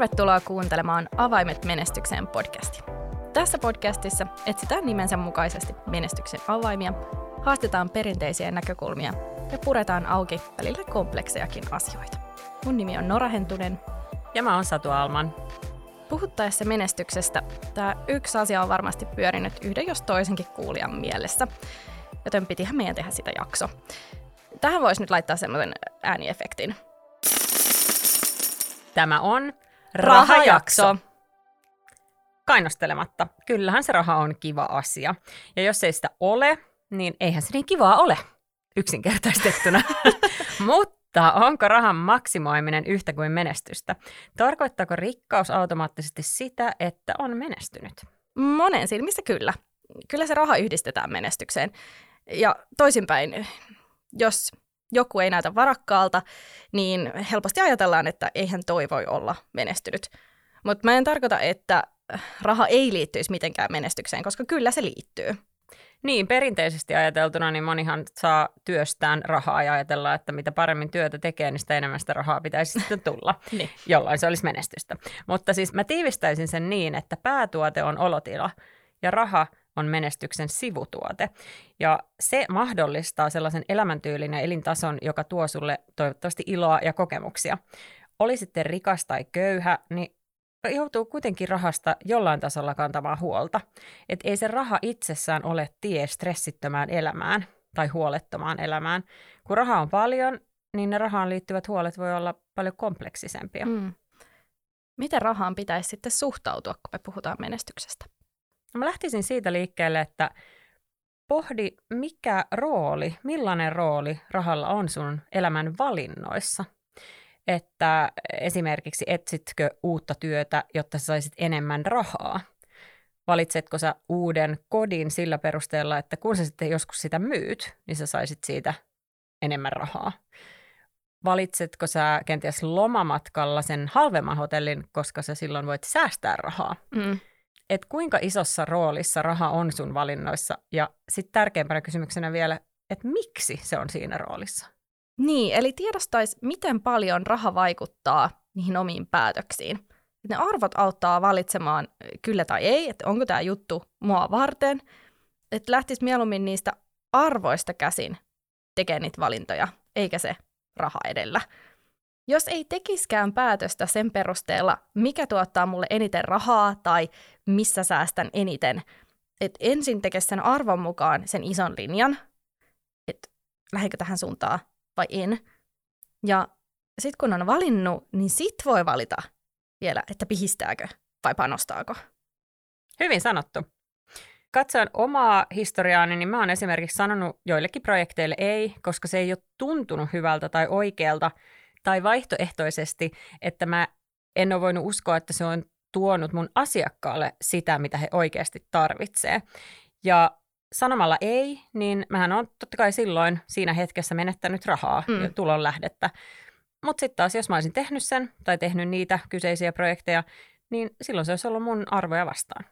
Tervetuloa kuuntelemaan Avaimet menestykseen podcastia. Tässä podcastissa etsitään nimensä mukaisesti menestyksen avaimia, haastetaan perinteisiä näkökulmia ja puretaan auki välillä kompleksejakin asioita. Mun nimi on Nora Hentunen. Ja mä oon Satu Alman. Puhuttaessa menestyksestä tämä yksi asia on varmasti pyörinyt yhden jos toisenkin kuulijan mielessä, joten pitihän meidän tehdä sitä jakso. Tähän voisi nyt laittaa semmoisen ääniefektin. Tämä on rahajakso. Kainostelematta, kyllähän se raha on kiva asia. Ja jos ei sitä ole, niin eihän se niin kivaa ole, yksinkertaistettuna. Mutta onko rahan maksimoiminen yhtä kuin menestystä? Tarkoittaako rikkaus automaattisesti sitä, että on menestynyt? Monen silmissä kyllä. Kyllä se raha yhdistetään menestykseen. Ja toisinpäin, jos joku ei näytä varakkaalta, niin helposti ajatellaan, että eihän toi voi olla menestynyt. Mutta mä en tarkoita, että raha ei liittyisi mitenkään menestykseen, koska kyllä se liittyy. Niin, perinteisesti ajateltuna niin monihan saa työstään rahaa ja ajatellaan, että mitä paremmin työtä tekee, niin sitä enemmän sitä rahaa pitäisi sitten tulla, niin. Jollain se olisi menestystä. Mutta siis mä tiivistäisin sen niin, että päätuote on olotila ja raha on menestyksen sivutuote. Ja se mahdollistaa sellaisen elämäntyylin ja elintason, joka tuo sulle toivottavasti iloa ja kokemuksia. Oli sitten rikas tai köyhä, niin joutuu kuitenkin rahasta jollain tasolla kantamaan huolta. Että ei se raha itsessään ole tie stressittömään elämään tai huolettomaan elämään. Kun rahaa on paljon, niin ne rahaan liittyvät huolet voi olla paljon kompleksisempia. Miten rahaan pitäisi sitten suhtautua, kun me puhutaan menestyksestä? No mä lähtisin siitä liikkeelle, että pohdi mikä rooli, millainen rooli rahalla on sun elämän valinnoissa. Että esimerkiksi etsitkö uutta työtä, jotta sä saisit enemmän rahaa? Valitsetko sä uuden kodin sillä perusteella, että kun sä sitten joskus sitä myyt, niin sä saisit siitä enemmän rahaa? Valitsetko sä kenties lomamatkalla sen halvemman hotellin, koska sä silloin voit säästää rahaa? Että kuinka isossa roolissa raha on sun valinnoissa ja sitten tärkeimpänä kysymyksenä vielä, että miksi se on siinä roolissa? Niin, eli tiedostaisi, miten paljon raha vaikuttaa niihin omiin päätöksiin. Ne arvot auttaa valitsemaan kyllä tai ei, että onko tämä juttu mua varten. Että lähtisi mieluummin niistä arvoista käsin tekemään niitä valintoja, eikä se raha edellä. Jos ei tekiskään päätöstä sen perusteella, mikä tuottaa mulle eniten rahaa tai missä säästän eniten, että ensin tekee sen arvon mukaan sen ison linjan, että lähdekö tähän suuntaan vai en. Ja sitten kun on valinnut, niin sit voi valita vielä, että pihistääkö vai panostaako. Hyvin sanottu. Katsoin omaa historiaani, niin mä oon esimerkiksi sanonut joillekin projekteille ei, koska se ei ole tuntunut hyvältä tai oikealta, tai vaihtoehtoisesti, että mä en ole voinut uskoa, että se on tuonut mun asiakkaalle sitä, mitä he oikeasti tarvitsee. Ja sanomalla ei, niin mähän on totta kai silloin siinä hetkessä menettänyt rahaa ja tulonlähdettä. Mutta sitten taas, jos mä olisin tehnyt sen tai tehnyt niitä kyseisiä projekteja, niin silloin se olisi ollut mun arvoja vastaan.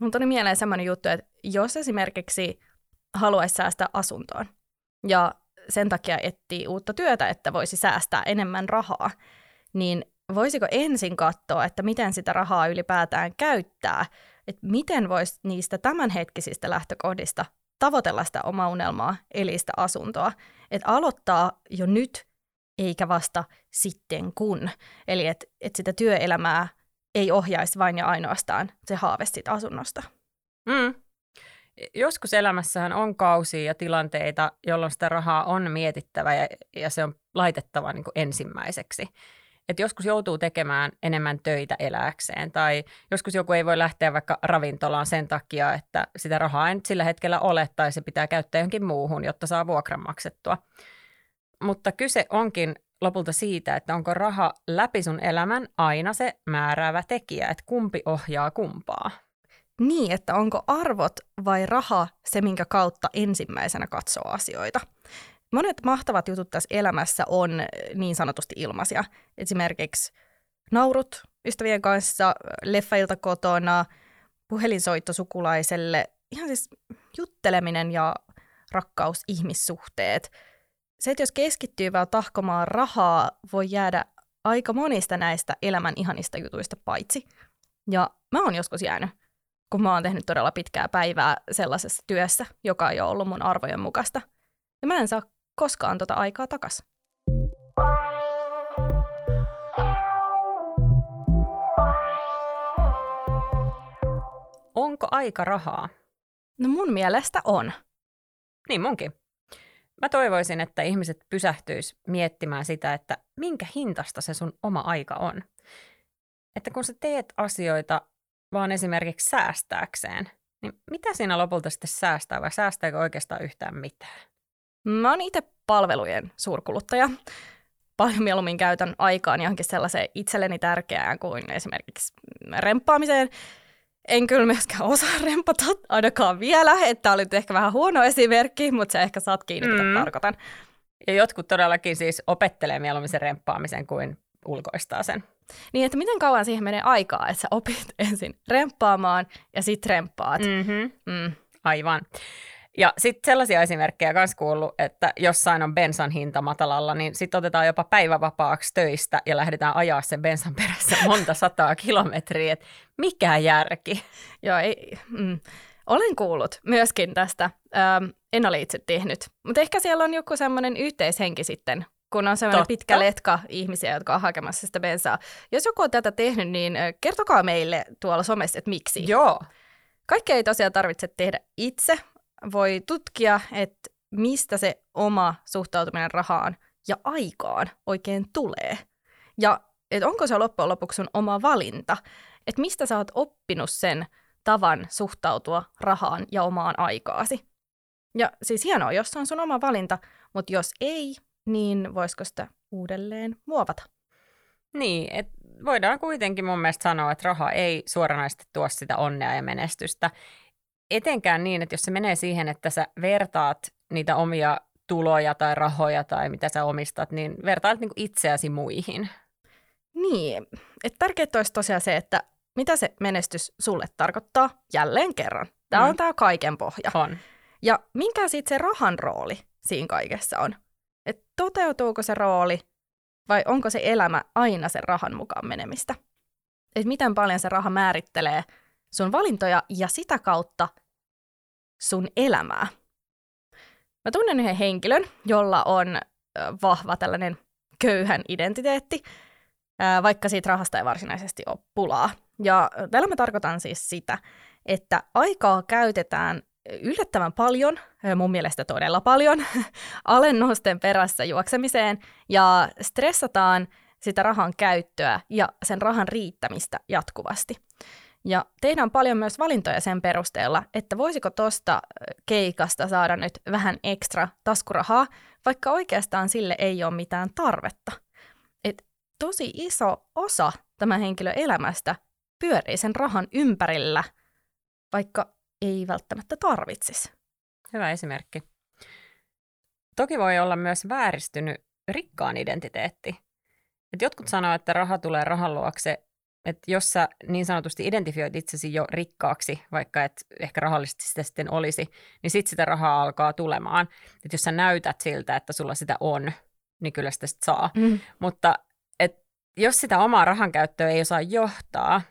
Mun tuli mieleen sellainen juttu, että jos esimerkiksi haluaisi säästää asuntoon ja sen takia etsii uutta työtä, että voisi säästää enemmän rahaa, niin voisiko ensin katsoa, että miten sitä rahaa ylipäätään käyttää, että miten voisi niistä tämänhetkisistä lähtökohdista tavoitella sitä omaa unelmaa, eli sitä asuntoa, että aloittaa jo nyt, eikä vasta sitten kun, eli että sitä työelämää ei ohjaisi vain ja ainoastaan se haave siitä asunnosta. Joskus elämässähän on kausia ja tilanteita, jolloin sitä rahaa on mietittävä ja se on laitettava niin kuin ensimmäiseksi. Et joskus joutuu tekemään enemmän töitä elääkseen tai joskus joku ei voi lähteä vaikka ravintolaan sen takia, että sitä rahaa ei nyt sillä hetkellä ole tai se pitää käyttää johonkin muuhun, jotta saa vuokran maksettua. Mutta kyse onkin lopulta siitä, että onko raha läpi sun elämän aina se määräävä tekijä, että kumpi ohjaa kumpaa. Niin, että onko arvot vai raha se, minkä kautta ensimmäisenä katsoo asioita. Monet mahtavat jutut tässä elämässä on niin sanotusti ilmaisia. Esimerkiksi naurut ystävien kanssa, leffailta kotona, puhelinsoitto sukulaiselle, ihan siis jutteleminen ja rakkaus, ihmissuhteet. Se, että jos keskittyy vaan tahkomaan rahaa, voi jäädä aika monista näistä elämän ihanista jutuista paitsi. Ja mä oon joskus jäänyt, kun mä oon tehnyt todella pitkää päivää sellaisessa työssä, joka ei ole ollut mun arvojen mukaista. Ja mä en saa koskaan tota aikaa takas. Onko aika rahaa? No mun mielestä on. Niin munkin. Mä toivoisin, että ihmiset pysähtyis miettimään sitä, että minkä hintasta se sun oma aika on. Että kun sä teet asioita vaan esimerkiksi säästääkseen, niin mitä siinä lopulta sitten säästää vai säästääkö oikeastaan yhtään mitään? Mä oon itse palvelujen suurkuluttaja. Paljon mieluummin käytän aikaan johonkin sellaiseen itselleni tärkeään kuin esimerkiksi remppaamiseen. En kyllä myöskään osaa rempata, ainakaan vielä, että oli ehkä vähän huono esimerkki, mutta sä ehkä saat kiinni, mitä tarkoitan. Ja jotkut todellakin siis opettelee mieluummin sen remppaamisen kuin ulkoistaa sen. Niin, että miten kauan siihen menee aikaa, että sä opit ensin remppaamaan ja sit remppaat. Mm-hmm. Mm. Aivan. Ja sitten sellaisia esimerkkejä kanssa kuullut, että jossain on bensan hinta matalalla, niin sitten otetaan jopa päivävapaaksi töistä ja lähdetään ajaa sen bensan perässä monta sataa kilometriä. Et mikä järki? Joo, ei, olen kuullut myöskin tästä. En ole itse tehnyt, mutta ehkä siellä on joku semmoinen yhteishenki sitten, kun on semmoinen pitkä letka ihmisiä, jotka on hakemassa sitä bensaa. Jos joku on tätä tehnyt, niin kertokaa meille tuolla somessa, että miksi. Joo. Kaikkea ei tosiaan tarvitse tehdä itse. Voi tutkia, että mistä se oma suhtautuminen rahaan ja aikaan oikein tulee. Ja että onko se loppujen lopuksi sun oma valinta, että mistä sä oot oppinut sen tavan suhtautua rahaan ja omaan aikaasi. Ja siis hienoa, jos se on sun oma valinta, mutta jos ei, niin voisiko sitä uudelleen muovata? Niin, että voidaan kuitenkin mun mielestä sanoa, että raha ei suoranaisesti tuo sitä onnea ja menestystä. Etenkään niin, että jos se menee siihen, että sä vertaat niitä omia tuloja tai rahoja tai mitä sä omistat, niin vertaat niinku itseäsi muihin. Niin, että tärkeintä olisi tosiaan se, että mitä se menestys sulle tarkoittaa jälleen kerran. Tämä on tämä kaiken pohja. On. Ja minkä sitten se rahan rooli siinä kaikessa on? Että toteutuuko se rooli vai onko se elämä aina sen rahan mukaan menemistä? Että miten paljon se raha määrittelee sun valintoja ja sitä kautta sun elämää. Mä tunnen yhden henkilön, jolla on vahva tällainen köyhän identiteetti, vaikka siitä rahasta ei varsinaisesti ole pulaa. Ja tällä mä tarkoitan siis sitä, että aikaa käytetään yllättävän paljon, mun mielestä todella paljon, alennusten perässä juoksemiseen ja stressataan sitä rahan käyttöä ja sen rahan riittämistä jatkuvasti. Ja tehdään paljon myös valintoja sen perusteella, että voisiko tuosta keikasta saada nyt vähän ekstra taskurahaa, vaikka oikeastaan sille ei ole mitään tarvetta. Et tosi iso osa tämän henkilön elämästä pyörii sen rahan ympärillä, vaikka ei välttämättä tarvitsisi. Hyvä esimerkki. Toki voi olla myös vääristynyt rikkaan identiteetti. Et jotkut sanoo, että raha tulee rahan luokse. Että jos sä niin sanotusti identifioit itsesi jo rikkaaksi, vaikka et ehkä rahallisesti sitä sitten olisi, niin sit sitä rahaa alkaa tulemaan. Että jos sä näytät siltä, että sulla sitä on, niin kyllä sitä sit saa. Mm. Mutta et jos sitä omaa rahan käyttöä ei osaa johtaa,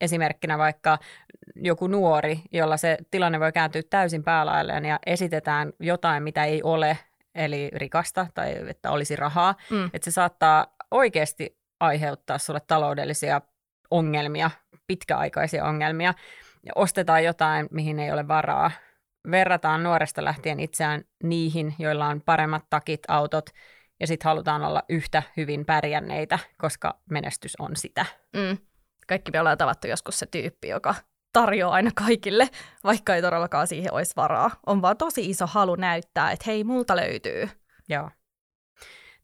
esimerkkinä vaikka joku nuori, jolla se tilanne voi kääntyä täysin päälailleen ja esitetään jotain, mitä ei ole, eli rikasta tai että olisi rahaa, että se saattaa oikeasti aiheuttaa sulle taloudellisia ongelmia, pitkäaikaisia ongelmia, ja ostetaan jotain, mihin ei ole varaa. Verrataan nuoresta lähtien itseään niihin, joilla on paremmat takit, autot, ja sitten halutaan olla yhtä hyvin pärjänneitä, koska menestys on sitä. Mm. Kaikki me ollaan tavattu joskus se tyyppi, joka tarjoaa aina kaikille, vaikka ei todellakaan siihen olisi varaa. On vaan tosi iso halu näyttää, että hei, multa löytyy. Joo.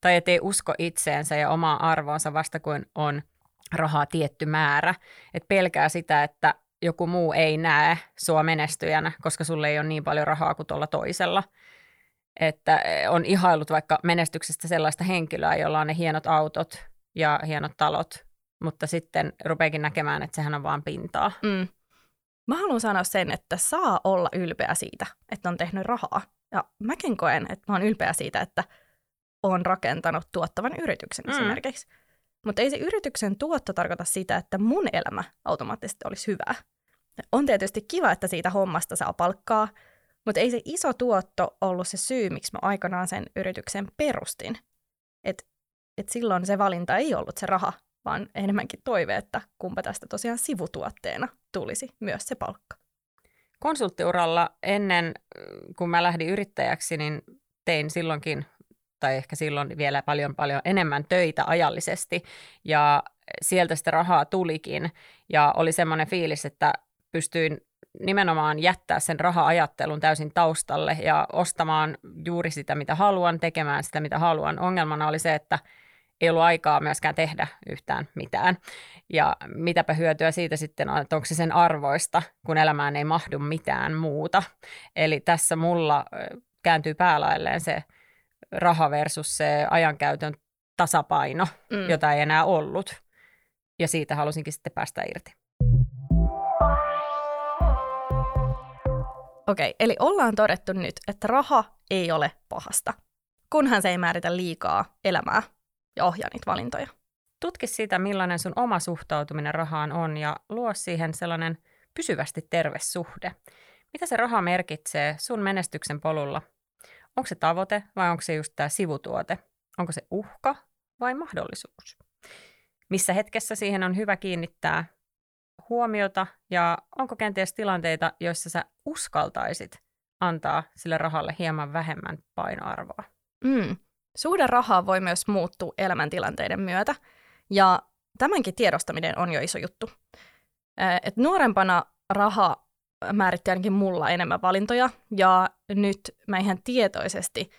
Tai ettei usko itseensä ja omaan arvoonsa vasta, kun on rahaa tietty määrä, että pelkää sitä, että joku muu ei näe sua menestyjänä, koska sulle ei ole niin paljon rahaa kuin tuolla toisella. Että on ihaillut vaikka menestyksestä sellaista henkilöä, jolla on ne hienot autot ja hienot talot, mutta sitten rupeekin näkemään, että sehän on vaan pintaa. Mm. Mä haluan sanoa sen, että saa olla ylpeä siitä, että on tehnyt rahaa. Ja mäkin koen, että mä oon ylpeä siitä, että on rakentanut tuottavan yrityksen esimerkiksi. Mutta ei se yrityksen tuotto tarkoita sitä, että mun elämä automaattisesti olisi hyvää. On tietysti kiva, että siitä hommasta saa palkkaa, mutta ei se iso tuotto ollut se syy, miksi mä aikanaan sen yrityksen perustin. Et silloin se valinta ei ollut se raha, vaan enemmänkin toive, että kumpa tästä tosiaan sivutuotteena tulisi myös se palkka. Konsulttiuralla ennen kuin mä lähdin yrittäjäksi, niin tein silloinkin, tai ehkä silloin vielä paljon enemmän töitä ajallisesti, ja sieltä sitä rahaa tulikin, ja oli semmoinen fiilis, että pystyin nimenomaan jättää sen raha-ajattelun täysin taustalle ja ostamaan juuri sitä, mitä haluan, tekemään sitä, mitä haluan. Ongelmana oli se, että ei ollut aikaa myöskään tehdä yhtään mitään. Ja mitäpä hyötyä siitä sitten on, että onko se sen arvoista, kun elämään ei mahdu mitään muuta. Eli tässä mulla kääntyy päälailleen se raha versus se ajankäytön tasapaino, jota ei enää ollut. Ja siitä halusinkin sitten päästä irti. Okei, eli ollaan todettu nyt, että raha ei ole pahasta, kunhan se ei määritä liikaa elämää ja ohjaa niitä valintoja. Tutki sitä, millainen sun oma suhtautuminen rahaan on ja luo siihen sellainen pysyvästi terve suhde. Mitä se raha merkitsee sun menestyksen polulla? Onko se tavoite vai onko se just tämä sivutuote? Onko se uhka vai mahdollisuus? Missä hetkessä siihen on hyvä kiinnittää huomiota ja onko kenties tilanteita, joissa sä uskaltaisit antaa sille rahalle hieman vähemmän painoarvoa? Suhde rahaa voi myös muuttua elämäntilanteiden myötä ja tämänkin tiedostaminen on jo iso juttu. Et nuorempana raha määritti ainakin mulla enemmän valintoja ja nyt mä ihan tietoisesti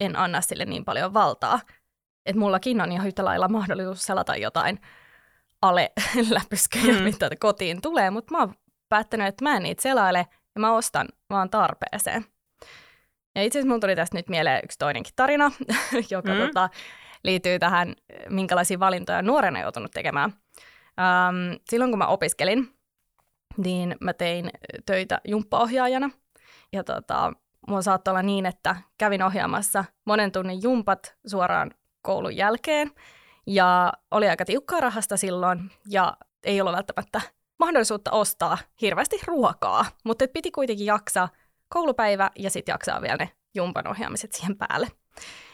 en anna sille niin paljon valtaa. Et mullakin on ihan yhtä lailla mahdollisuus selata jotain ale-läpysköjä, mitä kotiin tulee, mutta mä oon päättänyt, että mä en niitä selaile ja mä ostan vaan tarpeeseen. Ja itse asiassa mun tuli tästä nyt mieleen yksi toinenkin tarina, joka liittyy tähän, minkälaisia valintoja nuorena joutunut tekemään. Silloin kun mä opiskelin, niin mä tein töitä jumppaohjaajana. Ja mun saattoi olla niin, että kävin ohjaamassa monen tunnin jumpat suoraan koulun jälkeen. Ja oli aika tiukkaa rahasta silloin ja ei ollut välttämättä mahdollisuutta ostaa hirveästi ruokaa, mutta piti kuitenkin jaksaa koulupäivä ja sitten jaksaa vielä ne jumpan ohjaamiset siihen päälle.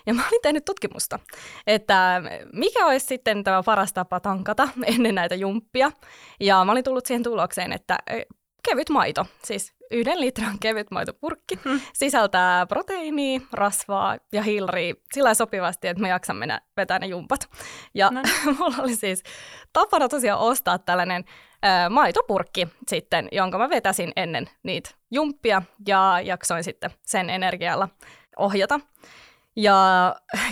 Ja mä olin tehnyt tutkimusta, että mikä olisi sitten tämä paras tapa tankata ennen näitä jumppia. Ja mä olin tullut siihen tulokseen, että kevyt maito, siis 1 litran kevyt maitopurkki, sisältää proteiinia, rasvaa ja hiilaria sillä sopivasti, että mä jaksan mennä vetää ne jumpat. Ja mulla oli siis tapana tosiaan ostaa tällainen maitopurkki sitten, jonka mä vetäsin ennen niitä jumppia ja jaksoin sitten sen energialla ohjata. Ja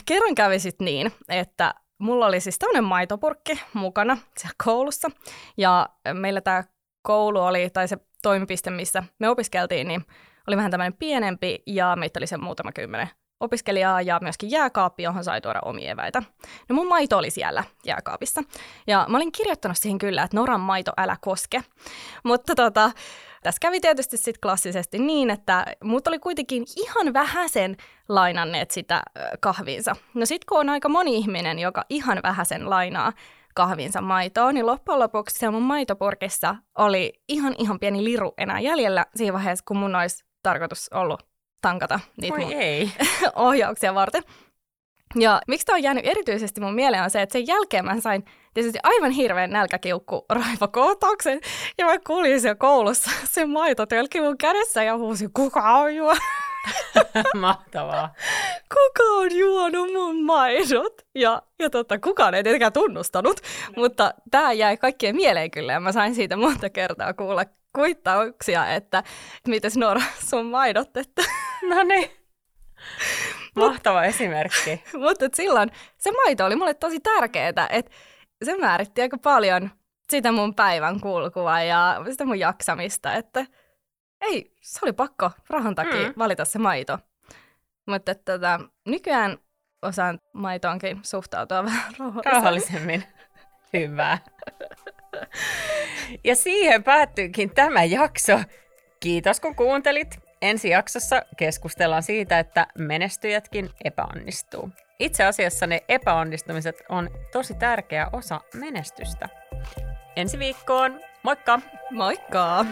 kerran kävi sitten niin, että mulla oli siis tämmöinen maitopurkki mukana siellä koulussa ja meillä tämä koulu oli, tai se toimipiste, missä me opiskeltiin, niin oli vähän tämmöinen pienempi ja meitä oli se muutama 10 opiskelijaa ja myöskin jääkaappi, johon sai tuoda omia eväitä. No mun maito oli siellä jääkaapissa ja mä olin kirjoittanut siihen kyllä, että Noran maito älä koske, mutta tässä kävi tietysti sitten klassisesti niin, että mut oli kuitenkin ihan vähäsen lainanneet sitä kahviinsa. No sit kun on aika moni ihminen, joka ihan vähäsen lainaa kahvinsa maitoon, niin loppujen lopuksi siellä mun maitopurkissa oli ihan pieni liru enää jäljellä siinä vaiheessa, kun mun olisi tarkoitus ollut tankata niitä mun ohjauksia varten. Ja miksi tämä on jäänyt erityisesti mun mieleen on se, että sen jälkeen mä sain tietysti aivan hirveän nälkäkiukku raivokohtauksen ja mä kuulin siellä koulussa sen maitotölkin mun kädessä ja huusin, kuka on juo? Mahtavaa. Kuka on juonut mun maidot? Ja kukaan ei tietenkään tunnustanut, mutta tämä jäi kaikkien mieleen kyllä ja mä sain siitä monta kertaa kuulla kuittauksia, että mites Nora sun maidot, että no niin. Mahtava esimerkki. Mutta silloin se maito oli mulle tosi tärkeää, että se määritti aika paljon sitä mun päivän kulkua ja sitä mun jaksamista, että ei, se oli pakko rahan takia valita se maito. Mutta nykyään osaan maitoonkin suhtautua vähän rauhallisemmin. Hyvä. Ja siihen päättyykin tämä jakso. Kiitos kun kuuntelit. Ensi jaksossa keskustellaan siitä, että menestyjätkin epäonnistuu. Itse asiassa ne epäonnistumiset on tosi tärkeä osa menestystä. Ensi viikkoon. Moikka! Moikka!